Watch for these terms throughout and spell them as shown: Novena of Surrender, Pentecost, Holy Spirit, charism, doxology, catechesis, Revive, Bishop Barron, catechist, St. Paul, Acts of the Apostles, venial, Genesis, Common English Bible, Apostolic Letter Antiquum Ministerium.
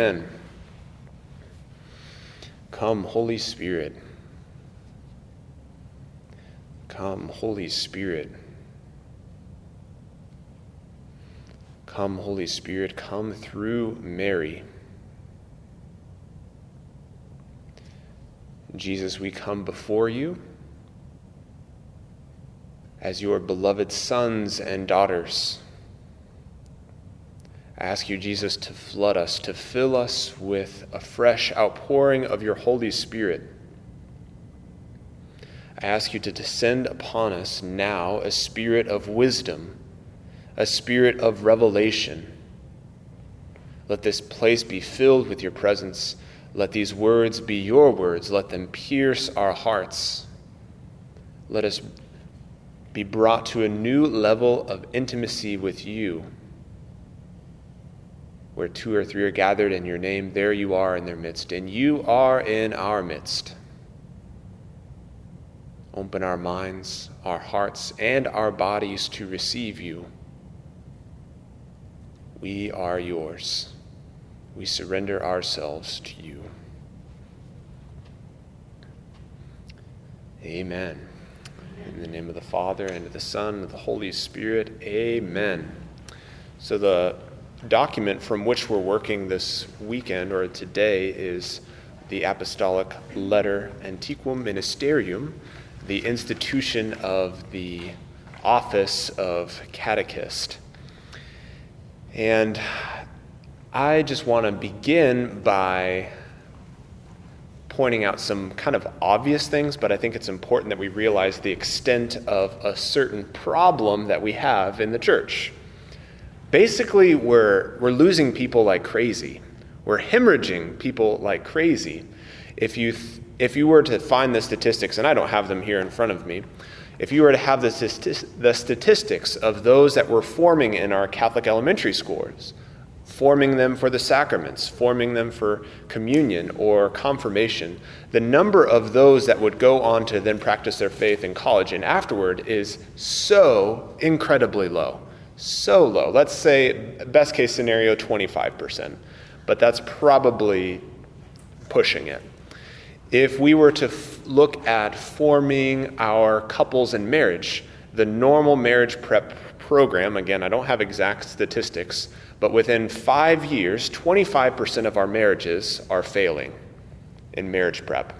Amen. Come, Holy Spirit. Come, Holy Spirit. Come, Holy Spirit, come through Mary. Jesus, we come before you as your beloved sons and daughters. I ask you, Jesus, to flood us, to fill us with a fresh outpouring of your Holy Spirit. I ask you to descend upon us now a spirit of wisdom, a spirit of revelation. Let this place be filled with your presence. Let these words be your words. Let them pierce our hearts. Let us be brought to a new level of intimacy with you. Where two or three are gathered in your name, there you are in their midst, and you are in our midst. Open our minds, our hearts, and our bodies to receive you. We are yours. We surrender ourselves to you. Amen. In the name of the Father, and of the Son, and of the Holy Spirit, amen. So the document from which we're working this weekend or today is the Apostolic Letter Antiquum Ministerium, the institution of the office of catechist. And I just want to begin by pointing out some kind of obvious things, but I think it's important that we realize the extent of a certain problem that we have in the church. Basically, we're losing people like crazy. We're hemorrhaging people like crazy. If you were to find the statistics, and I don't have them here in front of me, if you were to have the statistics of those that were forming in our Catholic elementary schools, forming them for the sacraments, forming them for communion or confirmation, the number of those that would go on to then practice their faith in college and afterward is so incredibly low. So low. Let's say best case scenario 25%, but that's probably pushing it. If we were to look at forming our couples in marriage, the normal marriage prep program, again, I don't have exact statistics, but within 5 years, 25% of our marriages are failing in marriage prep.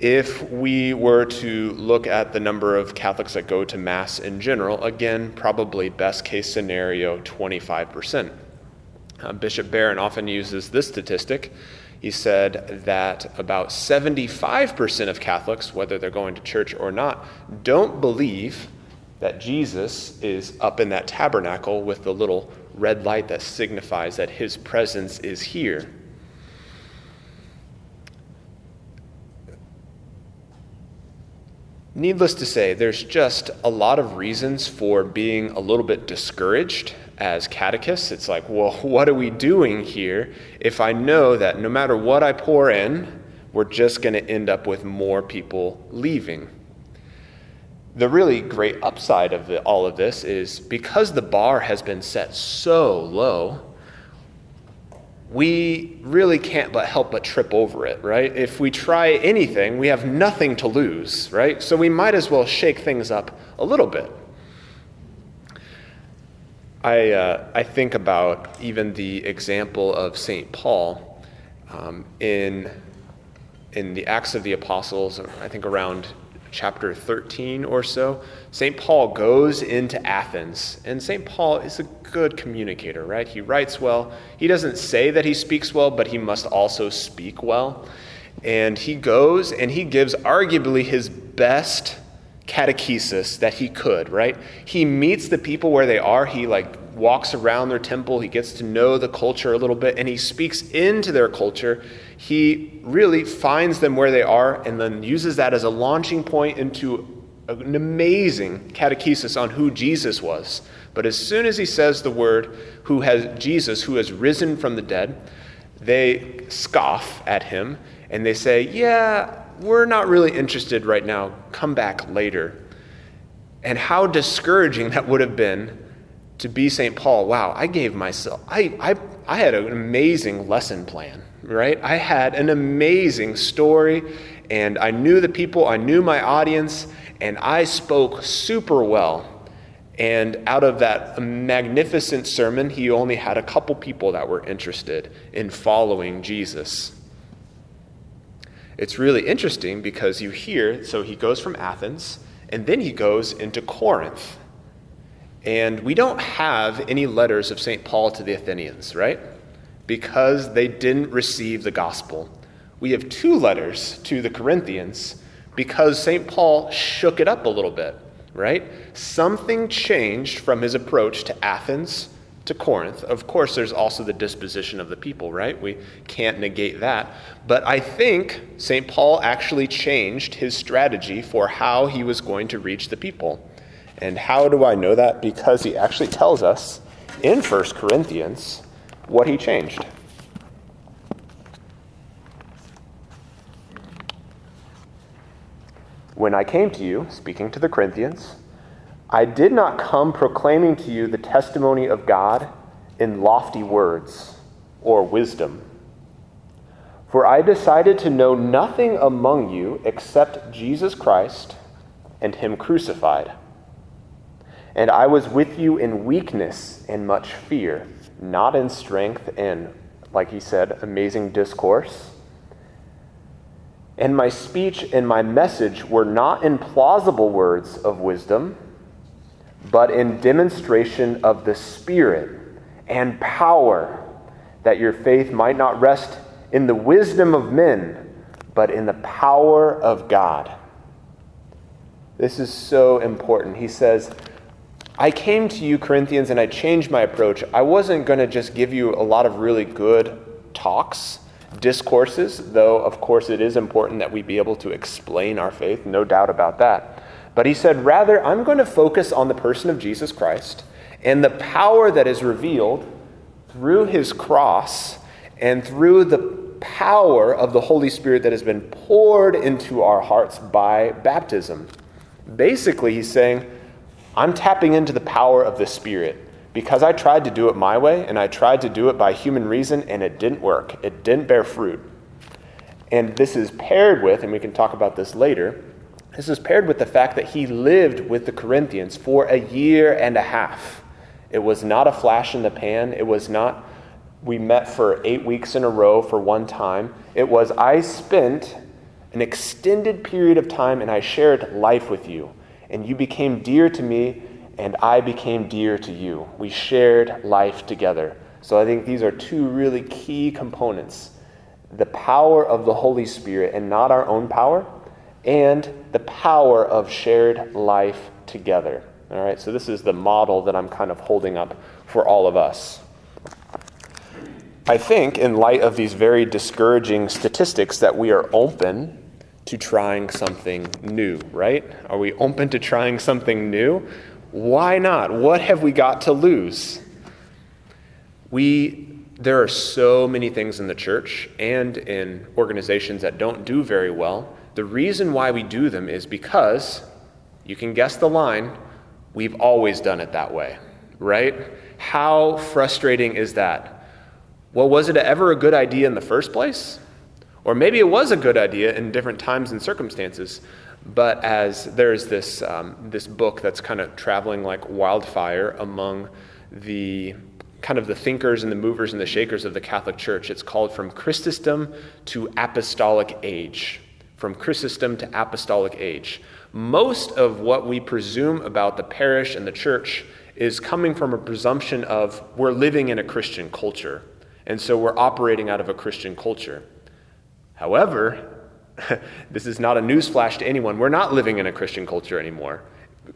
If we were to look at the number of Catholics that go to Mass in general, again, probably best case scenario, 25%. Bishop Barron often uses this statistic. He said that about 75% of Catholics, whether they're going to church or not, don't believe that Jesus is up in that tabernacle with the little red light that signifies that his presence is here. Needless to say, there's just a lot of reasons for being a little bit discouraged as catechists. It's like, well, what are we doing here if I know that no matter what I pour in, we're just going to end up with more people leaving? The really great upside of all of this is because the bar has been set so low, we really can't but help but trip over it, right? If we try anything, we have nothing to lose, right? So we might as well shake things up a little bit. I think about even the example of St. Paul in the Acts of the Apostles, I think around chapter 13 or so. St. Paul goes into Athens, and St. Paul is a good communicator, right? He writes well. He doesn't say that he speaks well, but he must also speak well. And he goes and he gives arguably his best catechesis that he could, right? He meets the people where they are. He walks around their temple. He gets to know the culture a little bit, and he speaks into their culture. He really finds them where they are and then uses that as a launching point into an amazing catechesis on who Jesus was. But as soon as he says the word, Jesus, who has risen from the dead, they scoff at him and they say, yeah, we're not really interested right now. Come back later. And how discouraging that would have been to be St. Paul, wow, I gave myself, I had an amazing lesson plan, right? I had an amazing story, and I knew the people, I knew my audience, and I spoke super well. And out of that magnificent sermon, he only had a couple people that were interested in following Jesus. It's really interesting because you hear, so he goes from Athens, and then he goes into Corinth. And we don't have any letters of St. Paul to the Athenians, right? Because they didn't receive the gospel. We have two letters to the Corinthians because St. Paul shook it up a little bit, right? Something changed from his approach to Athens to Corinth. Of course, there's also the disposition of the people, right? We can't negate that. But I think St. Paul actually changed his strategy for how he was going to reach the people. And how do I know that? Because he actually tells us in 1 Corinthians what he changed. When I came to you, speaking to the Corinthians, I did not come proclaiming to you the testimony of God in lofty words or wisdom. For I decided to know nothing among you except Jesus Christ and him crucified. And I was with you in weakness and much fear, not in strength and, like he said, amazing discourse. And my speech and my message were not in plausible words of wisdom, but in demonstration of the Spirit and power, that your faith might not rest in the wisdom of men, but in the power of God. This is so important. He says, I came to you, Corinthians, and I changed my approach. I wasn't going to just give you a lot of really good talks, discourses, though, of course, it is important that we be able to explain our faith, no doubt about that. But he said, rather, I'm going to focus on the person of Jesus Christ and the power that is revealed through his cross and through the power of the Holy Spirit that has been poured into our hearts by baptism. Basically, he's saying, I'm tapping into the power of the Spirit because I tried to do it my way and I tried to do it by human reason and it didn't work. It didn't bear fruit. And this is paired with, and we can talk about this later, this is paired with the fact that he lived with the Corinthians for a year and a half. It was not a flash in the pan. It was not, we met for 8 weeks in a row for one time. It was, I spent an extended period of time and I shared life with you. And you became dear to me, and I became dear to you. We shared life together. So I think these are two really key components. The power of the Holy Spirit, and not our own power, and the power of shared life together. All right, so this is the model that I'm kind of holding up for all of us. I think in light of these very discouraging statistics that we are open to trying something new, right? Are we open to trying something new? Why not? What have we got to lose? There are so many things in the church and in organizations that don't do very well. The reason why we do them is because, you can guess the line, we've always done it that way, right? How frustrating is that? Well, was it ever a good idea in the first place? Or maybe it was a good idea in different times and circumstances, but as there's this this book that's kind of traveling like wildfire among the kind of the thinkers and the movers and the shakers of the Catholic Church, it's called From Christendom to Apostolic Age. From Christendom to Apostolic Age. Most of what we presume about the parish and the church is coming from a presumption of we're living in a Christian culture, and so we're operating out of a Christian culture. However, this is not a newsflash to anyone. We're not living in a Christian culture anymore.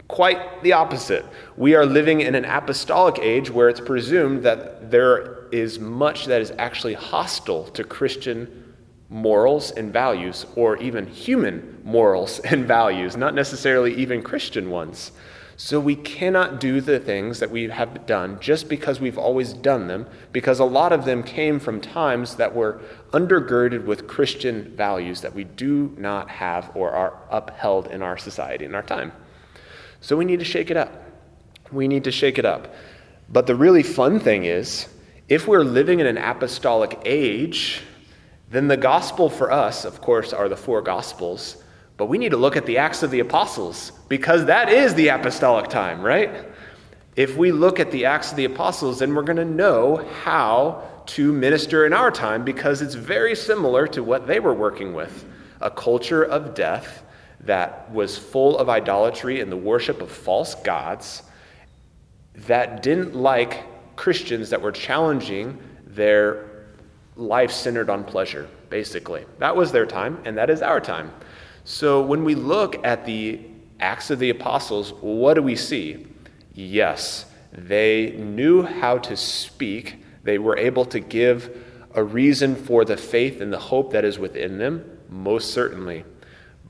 Quite the opposite. We are living in an apostolic age where it's presumed that there is much that is actually hostile to Christian morals and values, or even human morals and values, not necessarily even Christian ones. So we cannot do the things that we have done just because we've always done them, because a lot of them came from times that were undergirded with Christian values that we do not have or are upheld in our society and our time. So we need to shake it up. We need to shake it up. But the really fun thing is, if we're living in an apostolic age, then the gospel for us, of course, are the four gospels. But we need to look at the Acts of the Apostles, because that is the apostolic time, right? If we look at the Acts of the Apostles, then we're going to know how to minister in our time, because it's very similar to what they were working with, a culture of death that was full of idolatry and the worship of false gods that didn't like Christians that were challenging their life centered on pleasure, basically. That was their time, and that is our time. So when we look at the Acts of the Apostles, what do we see? Yes, they knew how to speak. They were able to give a reason for the faith and the hope that is within them, most certainly.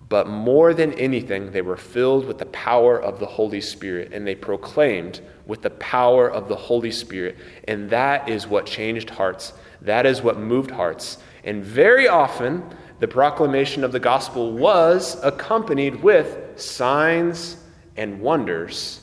But more than anything, they were filled with the power of the Holy Spirit, and they proclaimed with the power of the Holy Spirit. And that is what changed hearts. That is what moved hearts. And very often, the proclamation of the gospel was accompanied with signs and wonders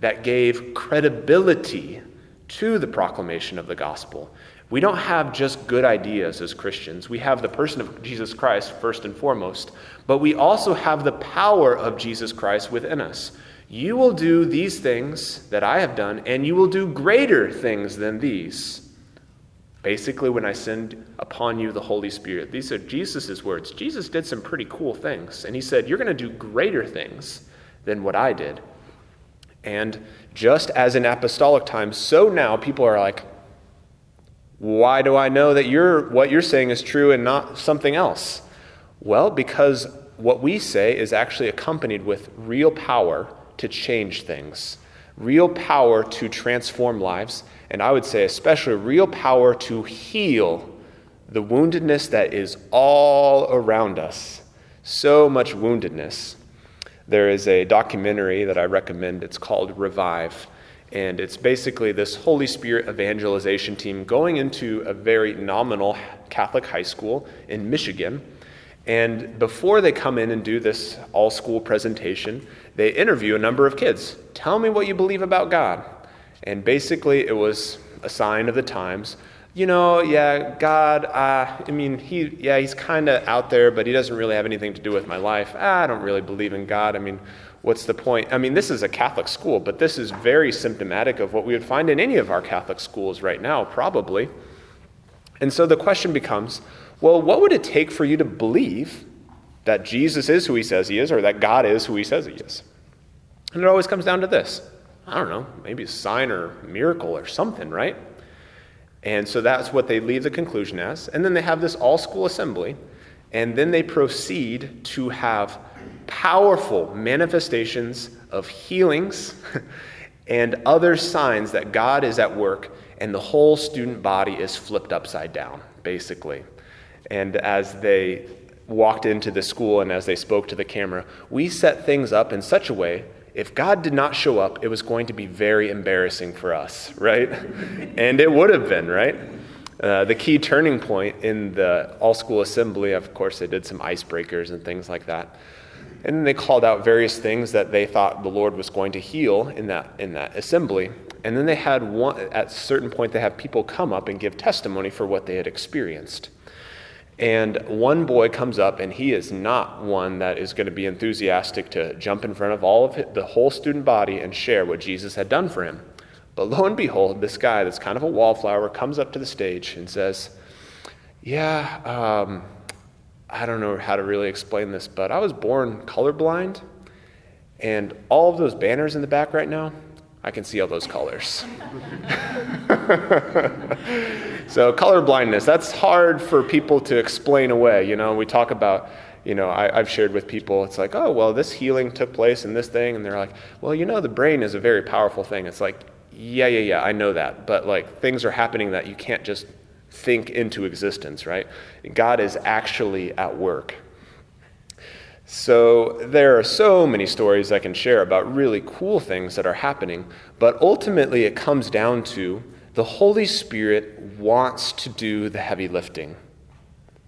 that gave credibility to the proclamation of the gospel. We don't have just good ideas as Christians. We have the person of Jesus Christ first and foremost, but we also have the power of Jesus Christ within us. You will do these things that I have done, and you will do greater things than these. Basically, when I send upon you the Holy Spirit, these are Jesus' words. Jesus did some pretty cool things, and he said, you're going to do greater things than what I did. And just as in apostolic times, so now people are like, why do I know that what you're saying is true and not something else? Well, because what we say is actually accompanied with real power to change things, real power to transform lives, and I would say especially real power to heal the woundedness that is all around us. So much woundedness. There is a documentary that I recommend. It's called Revive. And it's basically this Holy Spirit evangelization team going into a very nominal Catholic high school in Michigan. And before they come in and do this all-school presentation, they interview a number of kids. Tell me what you believe about God. And basically, it was a sign of the times. You know, yeah, God, he's kind of out there, but he doesn't really have anything to do with my life. I don't really believe in God. I mean, what's the point? I mean, this is a Catholic school, but this is very symptomatic of what we would find in any of our Catholic schools right now, probably. And so the question becomes, well, what would it take for you to believe that Jesus is who he says he is, or that God is who he says he is? And it always comes down to this. I don't know, maybe a sign or a miracle or something, right? And so that's what they leave the conclusion as. And then they have this all-school assembly, and then they proceed to have powerful manifestations of healings and other signs that God is at work, and the whole student body is flipped upside down, basically. And as they walked into the school and as they spoke to the camera, we set things up in such a way, if God did not show up, it was going to be very embarrassing for us, right? And it would have been, right? The key turning point in the all-school assembly, of course, they did some icebreakers and things like that. And then they called out various things that they thought the Lord was going to heal in that assembly. And then they had at a certain point, they had people come up and give testimony for what they had experienced. And one boy comes up, and he is not one that is going to be enthusiastic to jump in front of the whole student body and share what Jesus had done for him. But lo and behold, this guy that's kind of a wallflower comes up to the stage and says, I don't know how to really explain this, but I was born colorblind, and all of those banners in the back right now, I can see all those colors. So colorblindness, that's hard for people to explain away. You know, we talk about, you know, I've shared with people, it's like, oh, well, this healing took place in this thing. And they're like, well, you know, the brain is a very powerful thing. It's like, yeah, I know that. But like things are happening that you can't just think into existence, right? God is actually at work. So there are so many stories I can share about really cool things that are happening, but ultimately it comes down to the Holy Spirit wants to do the heavy lifting.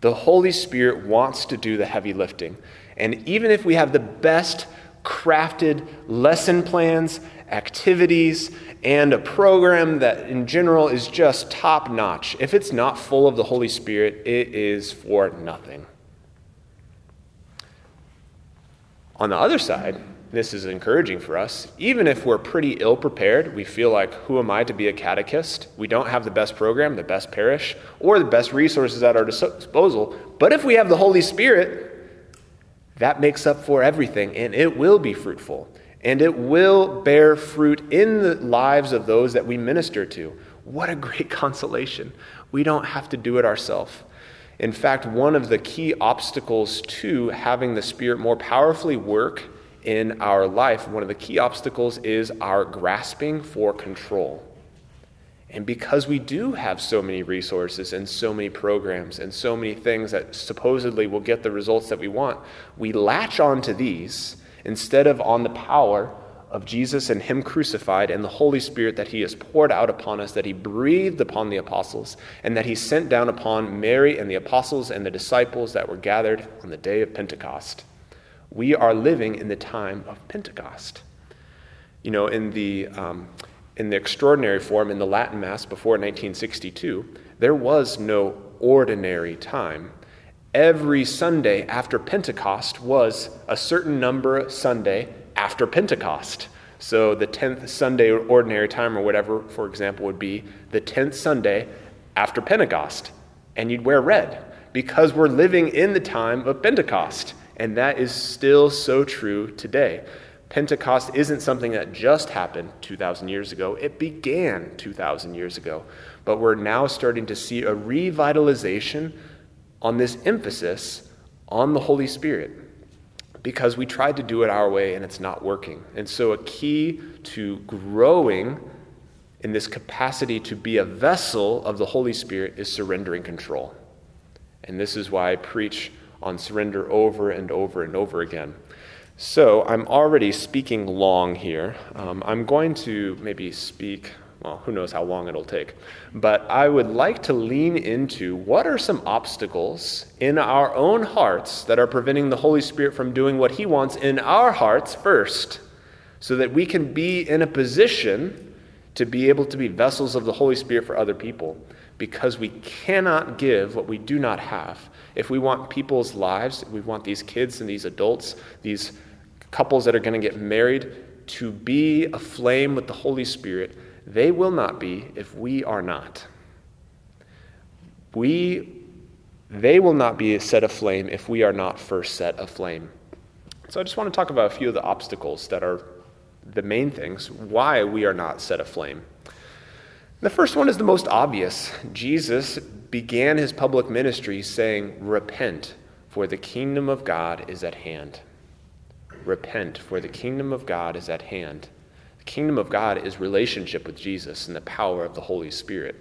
The Holy Spirit wants to do the heavy lifting. And even if we have the best crafted lesson plans activities, and a program that in general is just top-notch. If it's not full of the Holy Spirit, it is for nothing. On the other side, this is encouraging for us. Even if we're pretty ill-prepared, we feel like, who am I to be a catechist? We don't have the best program, the best parish, or the best resources at our disposal. But if we have the Holy Spirit, that makes up for everything, and it will be fruitful. And it will bear fruit in the lives of those that we minister to. What a great consolation. We don't have to do it ourselves. In fact, one of the key obstacles to having the Spirit more powerfully work in our life, one of the key obstacles is our grasping for control. And because we do have so many resources and so many programs and so many things that supposedly will get the results that we want, we latch onto these instead of on the power of Jesus and him crucified and the Holy Spirit that he has poured out upon us, that he breathed upon the apostles, and that he sent down upon Mary and the apostles and the disciples that were gathered on the day of Pentecost. We are living in the time of Pentecost. You know, in the extraordinary form, in the Latin Mass before 1962, there was no ordinary time. Every Sunday after Pentecost was a certain number Sunday after Pentecost. So the 10th Sunday ordinary time or whatever, for example, would be the 10th Sunday after Pentecost. And you'd wear red because we're living in the time of Pentecost. And that is still so true today. Pentecost isn't something that just happened 2,000 years ago. It began 2,000 years ago. But we're now starting to see a revitalization on this emphasis on the Holy Spirit, because we tried to do it our way and it's not working. And so a key to growing in this capacity to be a vessel of the Holy Spirit is surrendering control. And this is why I preach on surrender over and over and over again. So I'm already speaking long here. I'm going to maybe speak, well, who knows how long it'll take. But I would like to lean into what are some obstacles in our own hearts that are preventing the Holy Spirit from doing what he wants in our hearts first, so that we can be in a position to be able to be vessels of the Holy Spirit for other people, because we cannot give what we do not have. If we want people's lives, if we want these kids and these adults, these couples that are going to get married to be aflame with the Holy Spirit, they will not be if we are not. They will not be set aflame if we are not first set aflame. So I just want to talk about a few of the obstacles that are the main things, why we are not set aflame. The first one is the most obvious. Jesus began his public ministry saying, "Repent, for the kingdom of God is at hand." Repent, for the kingdom of God is at hand. Kingdom of God is relationship with Jesus and the power of the Holy Spirit.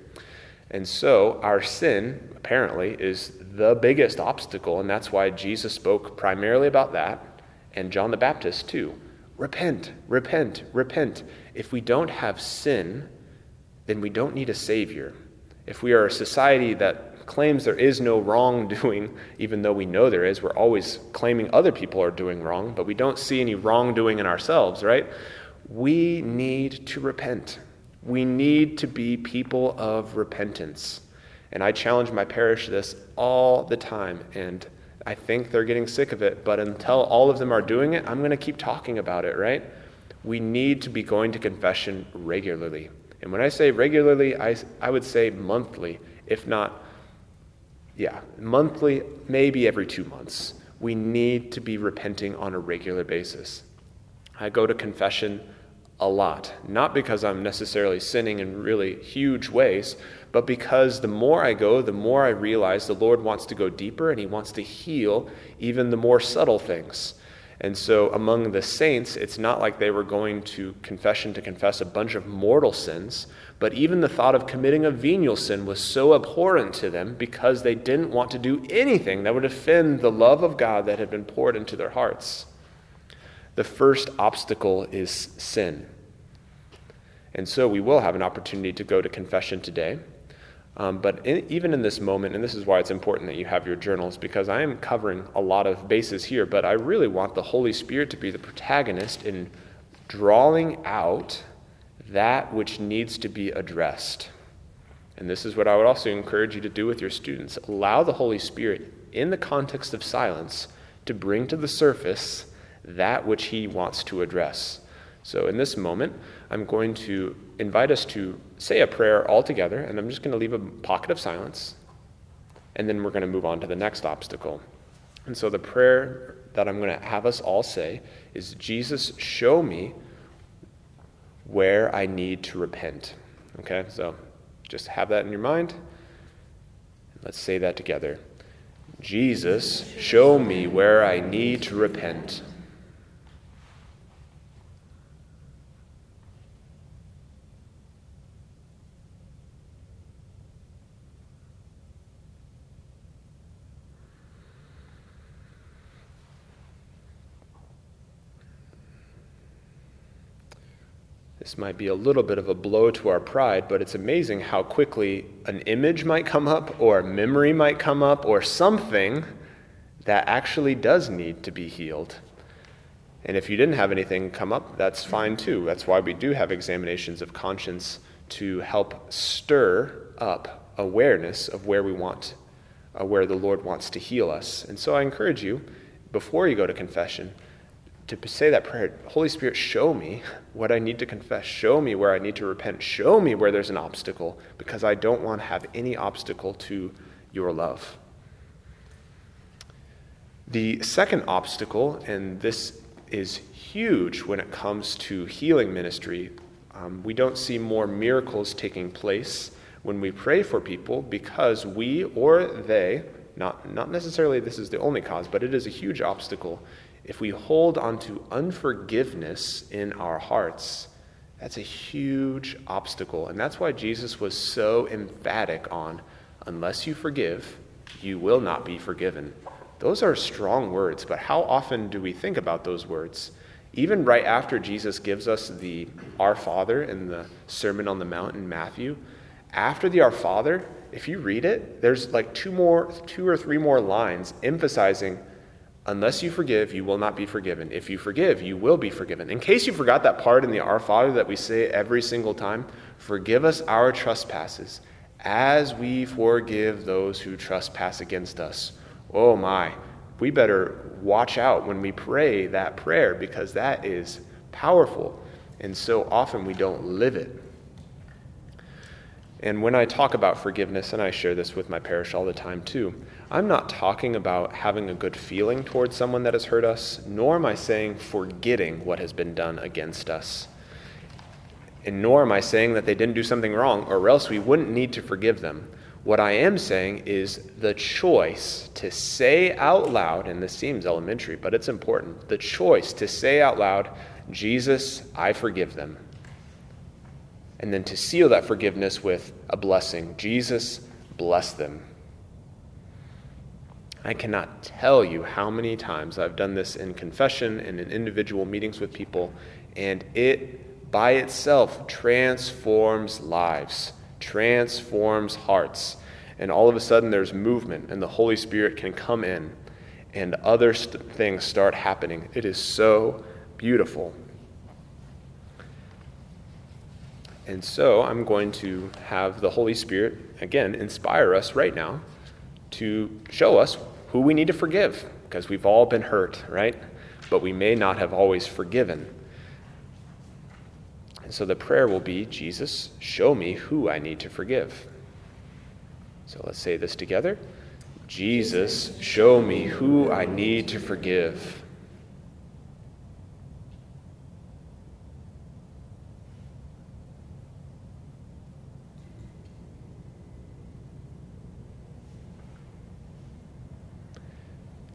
And so our sin, apparently, is the biggest obstacle, and that's why Jesus spoke primarily about that, and John the Baptist too. Repent, repent, repent. If we don't have sin, then we don't need a Savior. If we are a society that claims there is no wrongdoing, even though we know there is, we're always claiming other people are doing wrong, but we don't see any wrongdoing in ourselves, right? We need to repent. We need to be people of repentance. And I challenge my parish this all the time, and I think they're getting sick of it, but until all of them are doing it, I'm going to keep talking about it, right? We need to be going to confession regularly. And when I say regularly, I would say monthly, if not, monthly, maybe every 2 months. We need to be repenting on a regular basis. I go to confession a lot, not because I'm necessarily sinning in really huge ways, but because the more I go, the more I realize the Lord wants to go deeper and he wants to heal even the more subtle things. And so among the saints, it's not like they were going to confession to confess a bunch of mortal sins, but even the thought of committing a venial sin was so abhorrent to them because they didn't want to do anything that would offend the love of God that had been poured into their hearts. The first obstacle is sin. And so we will have an opportunity to go to confession today. But even in this moment, and this is why it's important that you have your journals, because I am covering a lot of bases here, but I really want the Holy Spirit to be the protagonist in drawing out that which needs to be addressed. And this is what I would also encourage you to do with your students. Allow the Holy Spirit, in the context of silence, to bring to the surface that which he wants to address. So in this moment, I'm going to invite us to say a prayer all together, and I'm just going to leave a pocket of silence, and then we're going to move on to the next obstacle. And so the prayer that I'm going to have us all say is, Jesus, show me where I need to repent. Okay, so just have that in your mind. Let's say that together. Jesus, show me where I need to repent. This might be a little bit of a blow to our pride, but it's amazing how quickly an image might come up, or a memory might come up, or something that actually does need to be healed. And if you didn't have anything come up, that's fine too. That's why we do have examinations of conscience, to help stir up awareness of where we want, where the Lord wants to heal us. And so I encourage you, before you go to confession, to say that prayer. Holy Spirit, show me what I need to confess. Show me where I need to repent. Show me where there's an obstacle, because I don't want to have any obstacle to your love. The second obstacle, and this is huge when it comes to healing ministry, we don't see more miracles taking place when we pray for people, because we or they, not necessarily this is the only cause, but it is a huge obstacle. If we hold on to unforgiveness in our hearts, that's a huge obstacle. And that's why Jesus was so emphatic on, unless you forgive, you will not be forgiven. Those are strong words, but how often do we think about those words? Even right after Jesus gives us the Our Father in the Sermon on the Mount in Matthew, after the Our Father, if you read it, there's like two or three more lines emphasizing, unless you forgive, you will not be forgiven. If you forgive, you will be forgiven. In case you forgot that part in the Our Father that we say every single time, forgive us our trespasses as we forgive those who trespass against us. Oh my, we better watch out when we pray that prayer, because that is powerful. And so often we don't live it. And when I talk about forgiveness, and I share this with my parish all the time too, I'm not talking about having a good feeling towards someone that has hurt us, nor am I saying forgetting what has been done against us. And nor am I saying that they didn't do something wrong, or else we wouldn't need to forgive them. What I am saying is the choice to say out loud, and this seems elementary, but it's important, the choice to say out loud, Jesus, I forgive them. And then to seal that forgiveness with a blessing. Jesus, bless them. I cannot tell you how many times I've done this in confession and in individual meetings with people, and it by itself transforms lives, transforms hearts. And all of a sudden there's movement, and the Holy Spirit can come in, and other things start happening. It is so beautiful. And so I'm going to have the Holy Spirit, again, inspire us right now to show us who we need to forgive, because we've all been hurt, right? But we may not have always forgiven. And so the prayer will be, Jesus, show me who I need to forgive. So let's say this together. Jesus, show me who I need to forgive.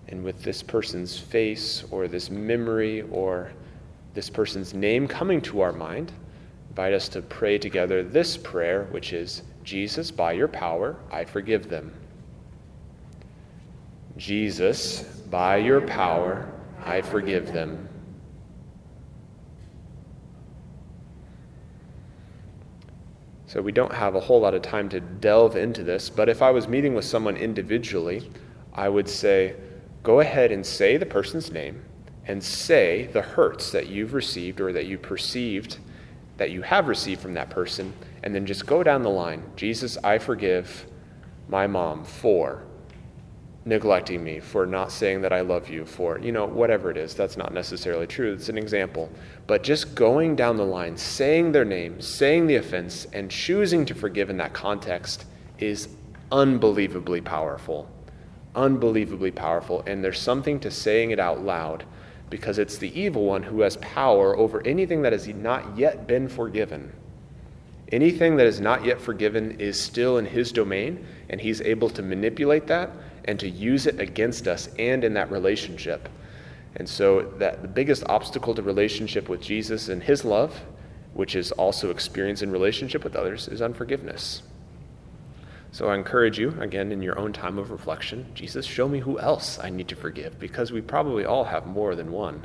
And with this person's face or this memory or this person's name coming to our mind, invite us to pray together this prayer, which is, Jesus, by your power, I forgive them. Jesus, by your power, I forgive them. So we don't have a whole lot of time to delve into this, but if I was meeting with someone individually, I would say, go ahead and say the person's name and say the hurts that you've received or that you perceived that you have received from that person, and then just go down the line. Jesus, I forgive my mom for neglecting me, for not saying that I love you, for, you know, whatever it is. That's not necessarily true. It's an example. But just going down the line, saying their name, saying the offense, and choosing to forgive in that context is unbelievably powerful. Unbelievably powerful. And there's something to saying it out loud, because it's the evil one who has power over anything that has not yet been forgiven. Anything that is not yet forgiven is still in his domain, and he's able to manipulate that and to use it against us and in that relationship. And so that the biggest obstacle to relationship with Jesus and his love, which is also experience in relationship with others, is unforgiveness. So I encourage you, again, in your own time of reflection, Jesus, show me who else I need to forgive, because we probably all have more than one.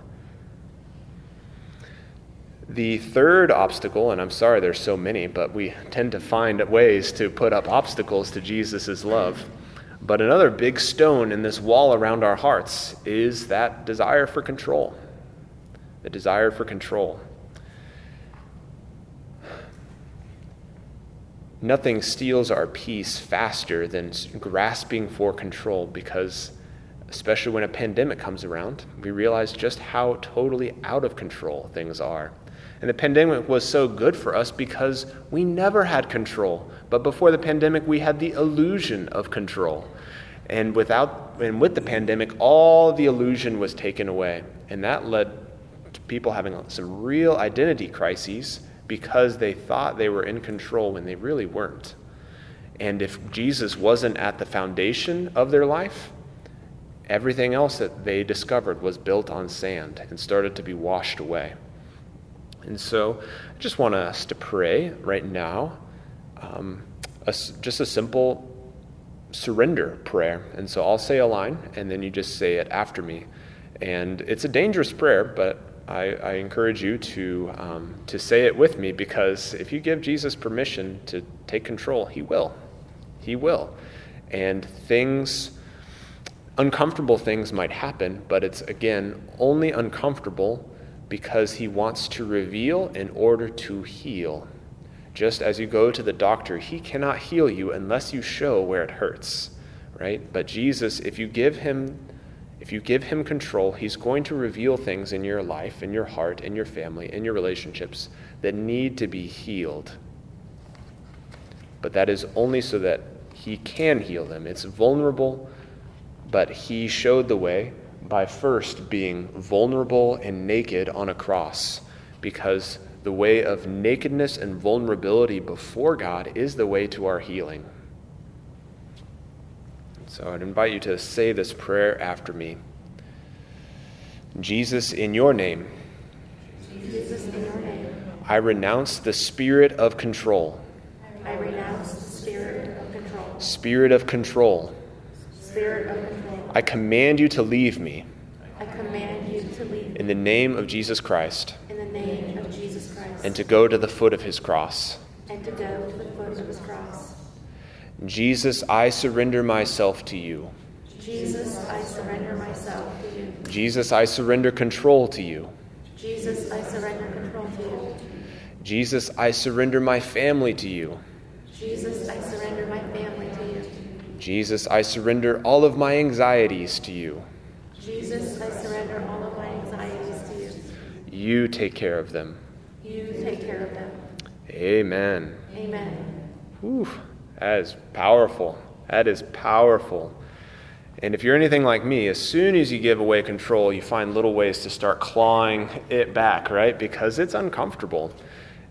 The third obstacle, and I'm sorry there's so many, but we tend to find ways to put up obstacles to Jesus' love. But another big stone in this wall around our hearts is that desire for control. The desire for control. Nothing steals our peace faster than grasping for control, because especially when a pandemic comes around, we realize just how totally out of control things are. And the pandemic was so good for us because we never had control. But before the pandemic, we had the illusion of control. And with the pandemic, all the illusion was taken away. And that led to people having some real identity crises, because they thought they were in control when they really weren't. And if Jesus wasn't at the foundation of their life, everything else that they discovered was built on sand and started to be washed away. And so I just want us to pray right now, just a simple surrender prayer. And so I'll say a line, and then you just say it after me. And it's a dangerous prayer, but I encourage you to say it with me, because if you give Jesus permission to take control, he will. He will. And uncomfortable things might happen, but it's, again, only uncomfortable because he wants to reveal in order to heal. Just as you go to the doctor, he cannot heal you unless you show where it hurts, right? But Jesus, if you give him control, he's going to reveal things in your life, in your heart, in your family, in your relationships that need to be healed. But that is only so that he can heal them. It's vulnerable, but he showed the way by first being vulnerable and naked on a cross, because the way of nakedness and vulnerability before God is the way to our healing. So I'd invite you to say this prayer after me. Jesus, in your name, Jesus, in your name, I renounce the spirit of control. I renounce the spirit of control. Spirit of control. Spirit of control. I command you to leave me. I command you to leave me. In the name of Jesus Christ. In the name of Jesus Christ. And to go to the foot of his cross. And to go to the foot of his cross. Jesus, I surrender myself to you. Jesus, I surrender myself to you. Jesus, I surrender control to you. Jesus, I surrender control to you. Jesus, I surrender my family to you. Jesus, I surrender my family to you. Jesus, I surrender all of my anxieties to you. Jesus, I surrender all of my anxieties to you. You take care of them. You take care of them. Amen. Amen. Whew. That is powerful. That is powerful. And if you're anything like me, as soon as you give away control, you find little ways to start clawing it back, right? Because it's uncomfortable.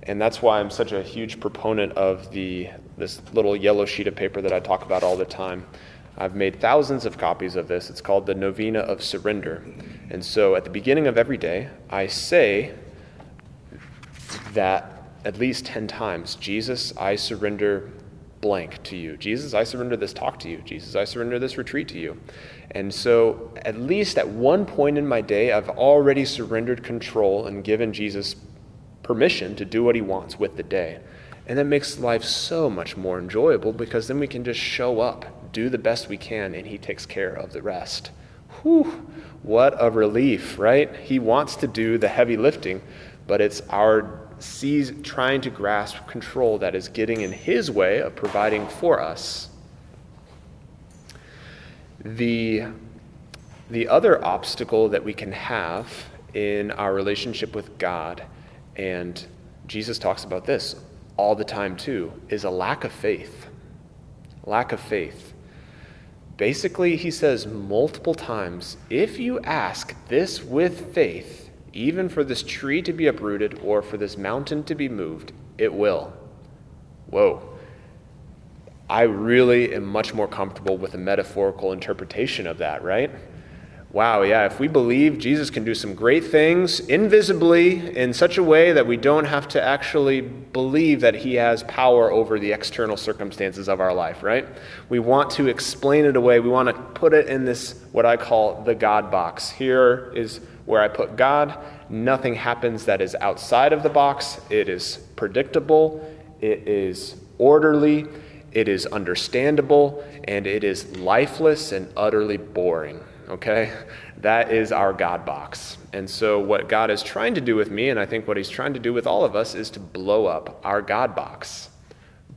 And that's why I'm such a huge proponent of this little yellow sheet of paper that I talk about all the time. I've made thousands of copies of this. It's called the Novena of Surrender. And so at the beginning of every day, I say that at least 10 times, Jesus, I surrender blank to you. Jesus, I surrender this talk to you. Jesus, I surrender this retreat to you. And so at least at one point in my day, I've already surrendered control and given Jesus permission to do what he wants with the day. And that makes life so much more enjoyable, because then we can just show up, do the best we can, and he takes care of the rest. Whew, what a relief, right? He wants to do the heavy lifting, but it's our trying to grasp control that is getting in his way of providing for us. The other obstacle that we can have in our relationship with God, and Jesus talks about this all the time too, is a lack of faith. Lack of faith. Basically, he says multiple times, if you ask this with faith, even for this tree to be uprooted or for this mountain to be moved, it will. Whoa. I really am much more comfortable with a metaphorical interpretation of that, right? Wow, yeah, if we believe Jesus can do some great things invisibly in such a way that we don't have to actually believe that he has power over the external circumstances of our life, right? We want to explain it away. We want to put it in this, what I call the God box. Here is where I put God. Nothing happens that is outside of the box. It is predictable. It is orderly. It is understandable. And it is lifeless and utterly boring. Okay, that is our God box. And so what God is trying to do with me, and I think what he's trying to do with all of us, is to blow up our God box.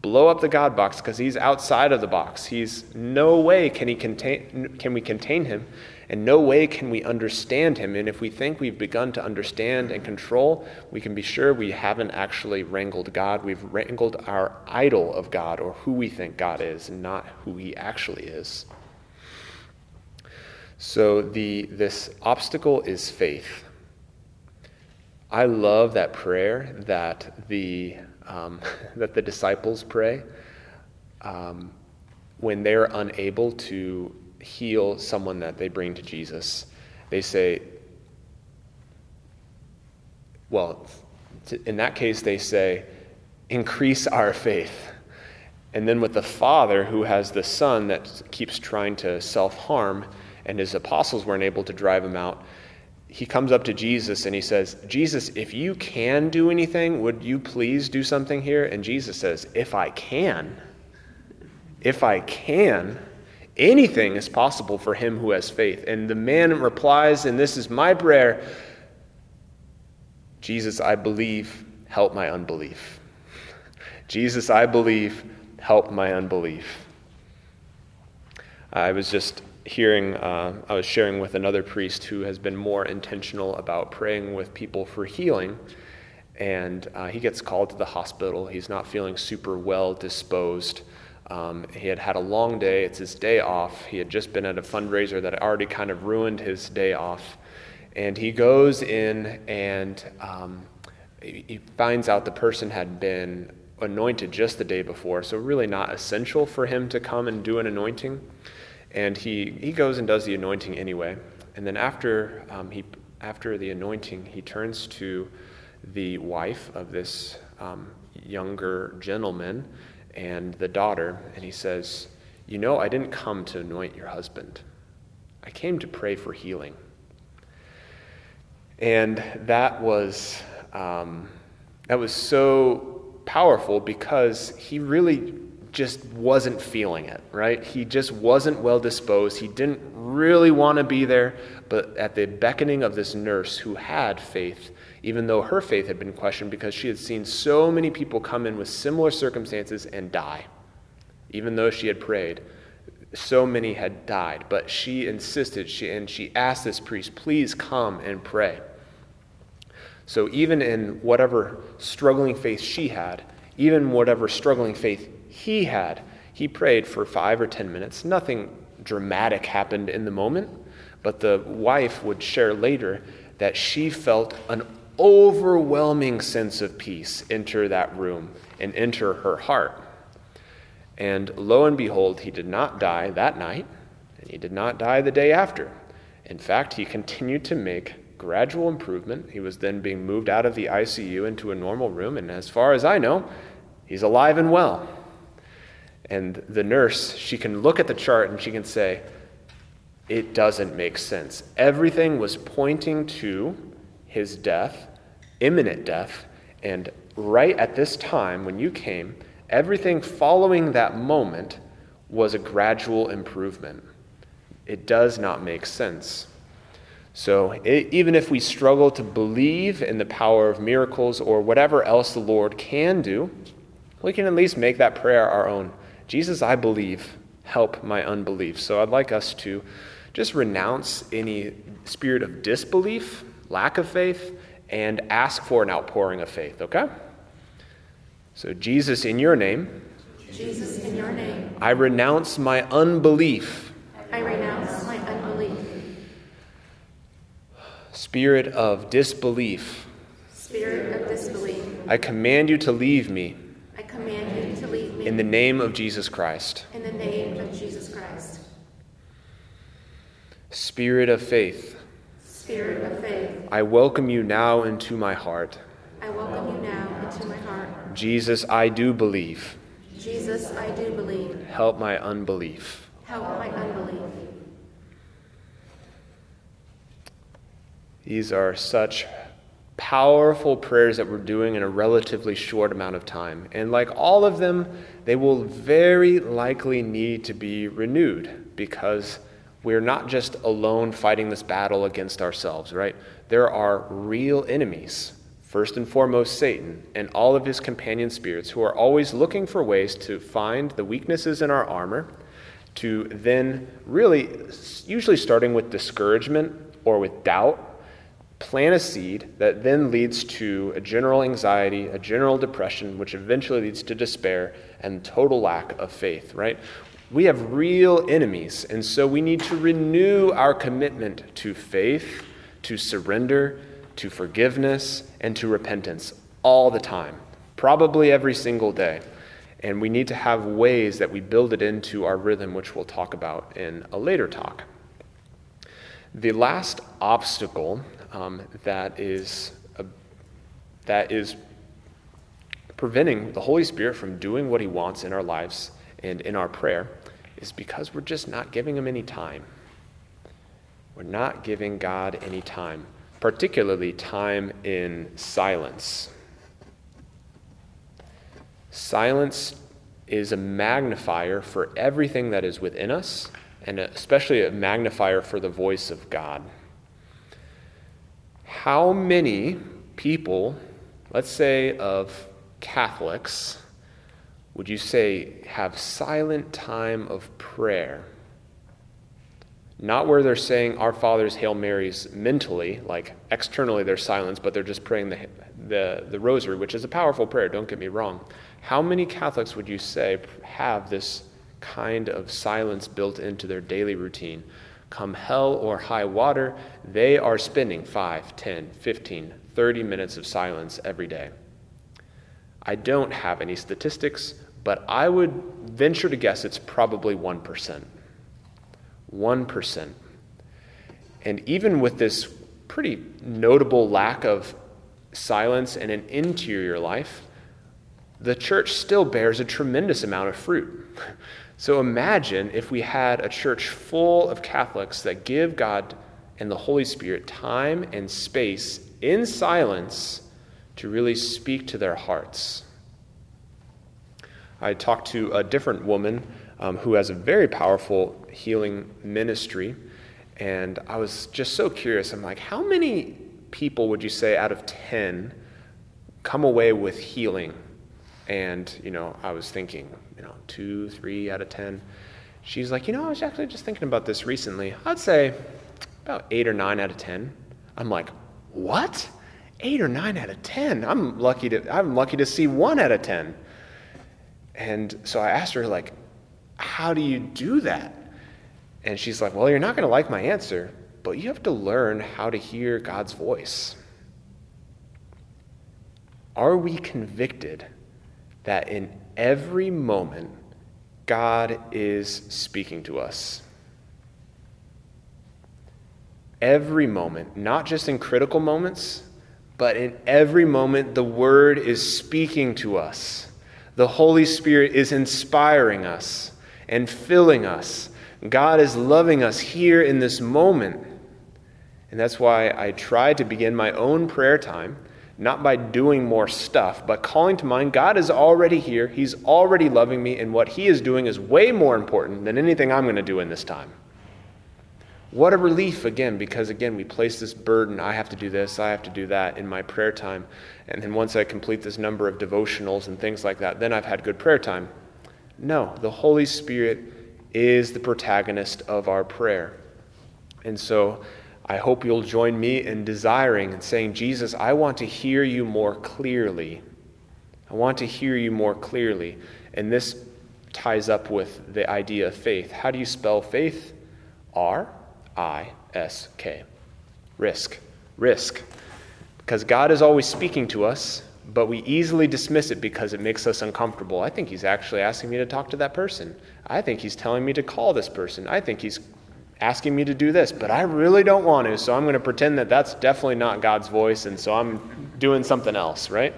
Blow up the God box, because he's outside of the box. He's no way can we contain him, and no way can we understand him. And if we think we've begun to understand and control, we can be sure we haven't actually wrangled God. We've wrangled our idol of God, or who we think God is, and not who he actually is. So this obstacle is faith. I love that prayer that the disciples pray when they're unable to heal someone that they bring to Jesus. They say, in that case, they say, increase our faith. And then with the father who has the son that keeps trying to self-harm, and his apostles weren't able to drive him out, he comes up to Jesus and he says, Jesus, if you can do anything, would you please do something here? And Jesus says, if I can, anything is possible for him who has faith. And the man replies, and this is my prayer, Jesus, I believe, help my unbelief. Jesus, I believe, help my unbelief. I was sharing with another priest who has been more intentional about praying with people for healing, and he gets called to the hospital. He's not feeling super well disposed. He had a long day. It's his day off. He had just been at a fundraiser that already kind of ruined his day off, and he goes in and he finds out the person had been anointed just the day before, so really not essential for him to come and do an anointing. And he goes and does the anointing anyway. And then after the anointing, he turns to the wife of this younger gentleman and the daughter, and he says, you know, I didn't come to anoint your husband. I came to pray for healing. And that was so powerful, because he really just wasn't feeling it, right? He just wasn't well disposed. He didn't really want to be there, but at the beckoning of this nurse who had faith, even though her faith had been questioned because she had seen so many people come in with similar circumstances and die. Even though she had prayed, so many had died, but she insisted, she asked this priest, please come and pray. So even in whatever struggling faith she had, even whatever struggling faith he had, he prayed for 5 or 10 minutes. Nothing dramatic happened in the moment, but the wife would share later that she felt an overwhelming sense of peace enter that room and enter her heart. And lo and behold, he did not die that night, and he did not die the day after. In fact, he continued to make gradual improvement. He was then being moved out of the ICU into a normal room, and as far as I know, he's alive and well. And the nurse, she can look at the chart and she can say, it doesn't make sense. Everything was pointing to his death, imminent death, and right at this time when you came, everything following that moment was a gradual improvement. It does not make sense. So even if we struggle to believe in the power of miracles or whatever else the Lord can do, we can at least make that prayer our own. Jesus, I believe, help my unbelief. So I'd like us to just renounce any spirit of disbelief, lack of faith, and ask for an outpouring of faith, okay? So Jesus, in your name. Jesus, in your name. I renounce my unbelief. I renounce my unbelief. Spirit of disbelief. Spirit of disbelief. I command you to leave me. I command you to leave me. In the name of Jesus Christ. In the name of Jesus Christ. Spirit of faith. Spirit of faith. I welcome you now into my heart. I welcome you now into my heart. Jesus, I do believe. Jesus, I do believe. Help my unbelief. Help my unbelief. These are such powerful prayers that we're doing in a relatively short amount of time. And like all of them, they will very likely need to be renewed, because we're not just alone fighting this battle against ourselves, right? There are real enemies, first and foremost Satan and all of his companion spirits, who are always looking for ways to find the weaknesses in our armor, to then really, usually starting with discouragement or with doubt, plant a seed that then leads to a general anxiety, a general depression, which eventually leads to despair and total lack of faith, right? We have real enemies, and so we need to renew our commitment to faith, to surrender, to forgiveness, and to repentance all the time, probably every single day. And we need to have ways that we build it into our rhythm, which we'll talk about in a later talk. The last obstacle that is preventing the Holy Spirit from doing what he wants in our lives and in our prayer is because we're just not giving him any time. We're not giving God any time, particularly time in silence. Silence is a magnifier for everything that is within us, and especially a magnifier for the voice of God. How many people, let's say of Catholics, would you say have silent time of prayer? Not where they're saying Our Father's, Hail Marys mentally, like externally they're silent, but they're just praying the rosary, which is a powerful prayer, don't get me wrong. How many Catholics would you say have this kind of silence built into their daily routine? Come hell or high water, they are spending 5, 10, 15, 30 minutes of silence every day. I don't have any statistics, but I would venture to guess it's probably 1%. 1%. And even with this pretty notable lack of silence in an interior life, the church still bears a tremendous amount of fruit. So imagine if we had a church full of Catholics that give God and the Holy Spirit time and space in silence to really speak to their hearts. I talked to a different woman who has a very powerful healing ministry, and I was just so curious. I'm like, how many people would you say out of 10 come away with healing? And, I was thinking, 2, 3 out of 10. She's like, I was actually just thinking about this recently. I'd say about 8 or 9 out of 10. I'm like, what? 8 or 9 out of 10? I'm lucky to see 1 out of 10. And so I asked her, like, how do you do that? And she's like, well, you're not going to like my answer, but you have to learn how to hear God's voice. Are we convicted that in every moment, God is speaking to us? Every moment, not just in critical moments, but in every moment, the Word is speaking to us. The Holy Spirit is inspiring us and filling us. God is loving us here in this moment. And that's why I try to begin my own prayer time not by doing more stuff, but calling to mind, God is already here. He's already loving me, and what he is doing is way more important than anything I'm going to do in this time. What a relief, again, because, again, we place this burden, I have to do this, I have to do that in my prayer time. And then once I complete this number of devotionals and things like that, then I've had good prayer time. No, the Holy Spirit is the protagonist of our prayer. And so I hope you'll join me in desiring and saying, Jesus, I want to hear you more clearly. I want to hear you more clearly. And this ties up with the idea of faith. How do you spell faith? R-I-S-K. Risk. Risk. Because God is always speaking to us, but we easily dismiss it because it makes us uncomfortable. I think he's actually asking me to talk to that person. I think he's telling me to call this person. I think he's asking me to do this, but I really don't want to, so I'm going to pretend that that's definitely not God's voice, and so I'm doing something else, right?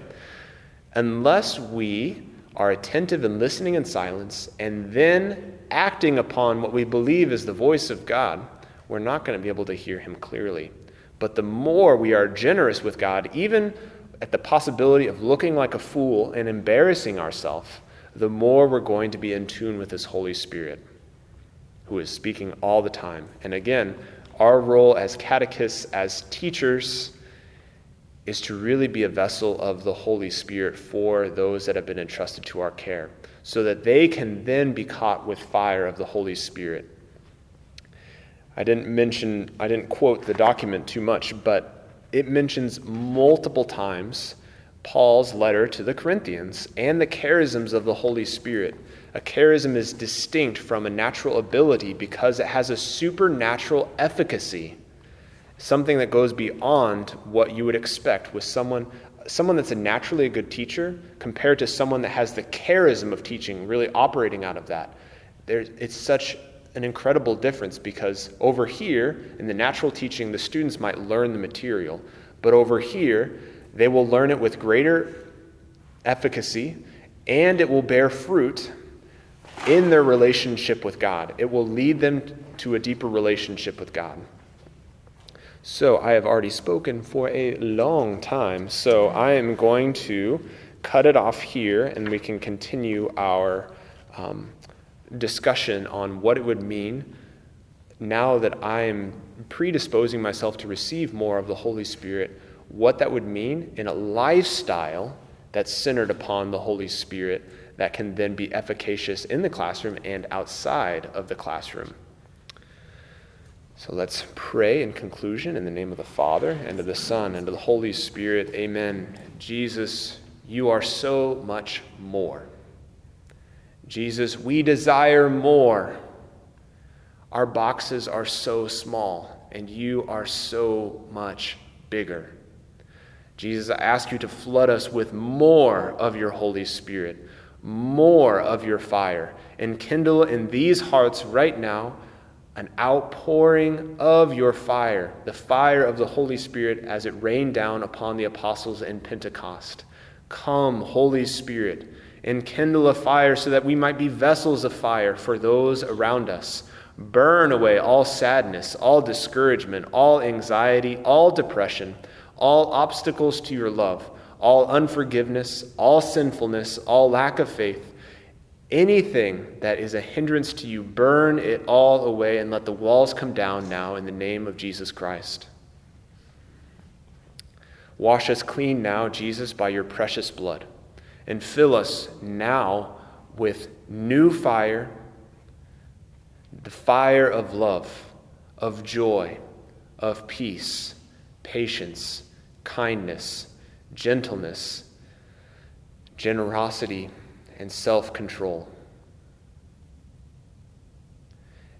Unless we are attentive and listening in silence and then acting upon what we believe is the voice of God, we're not going to be able to hear him clearly. But the more we are generous with God, even at the possibility of looking like a fool and embarrassing ourselves, the more we're going to be in tune with his Holy Spirit, who is speaking all the time. And again, our role as catechists, as teachers, is to really be a vessel of the Holy Spirit for those that have been entrusted to our care, so that they can then be caught with fire of the Holy Spirit. I didn't quote the document too much, but it mentions multiple times Paul's letter to the Corinthians and the charisms of the Holy Spirit. A charism is distinct from a natural ability because it has a supernatural efficacy, something that goes beyond what you would expect with someone that's a naturally a good teacher compared to someone that has the charism of teaching, really operating out of that. It's such an incredible difference because over here, in the natural teaching, the students might learn the material, but over here, they will learn it with greater efficacy, and it will bear fruit in their relationship with God. It will lead them to a deeper relationship with God. So I have already spoken for a long time, so I am going to cut it off here, and we can continue our discussion on what it would mean now that I am predisposing myself to receive more of the Holy Spirit, what that would mean in a lifestyle that's centered upon the Holy Spirit that can then be efficacious in the classroom and outside of the classroom. So let's pray in conclusion in the name of the Father, and of the Son, and of the Holy Spirit. Amen. Jesus, you are so much more. Jesus, we desire more. Our boxes are so small, and you are so much bigger. Jesus, I ask you to flood us with more of your Holy Spirit, more of your fire, and kindle in these hearts right now an outpouring of your fire, the fire of the Holy Spirit as it rained down upon the apostles in Pentecost. Come, Holy Spirit, and kindle a fire so that we might be vessels of fire for those around us. Burn away all sadness, all discouragement, all anxiety, all depression, all obstacles to your love, all unforgiveness, all sinfulness, all lack of faith. Anything that is a hindrance to you, burn it all away and let the walls come down now in the name of Jesus Christ. Wash us clean now, Jesus, by your precious blood, and fill us now with new fire, the fire of love, of joy, of peace, patience, kindness, gentleness, generosity, and self-control.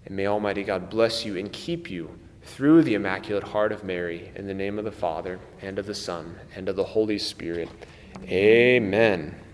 And may Almighty God bless you and keep you through the Immaculate Heart of Mary, in the name of the Father, and of the Son, and of the Holy Spirit. Amen.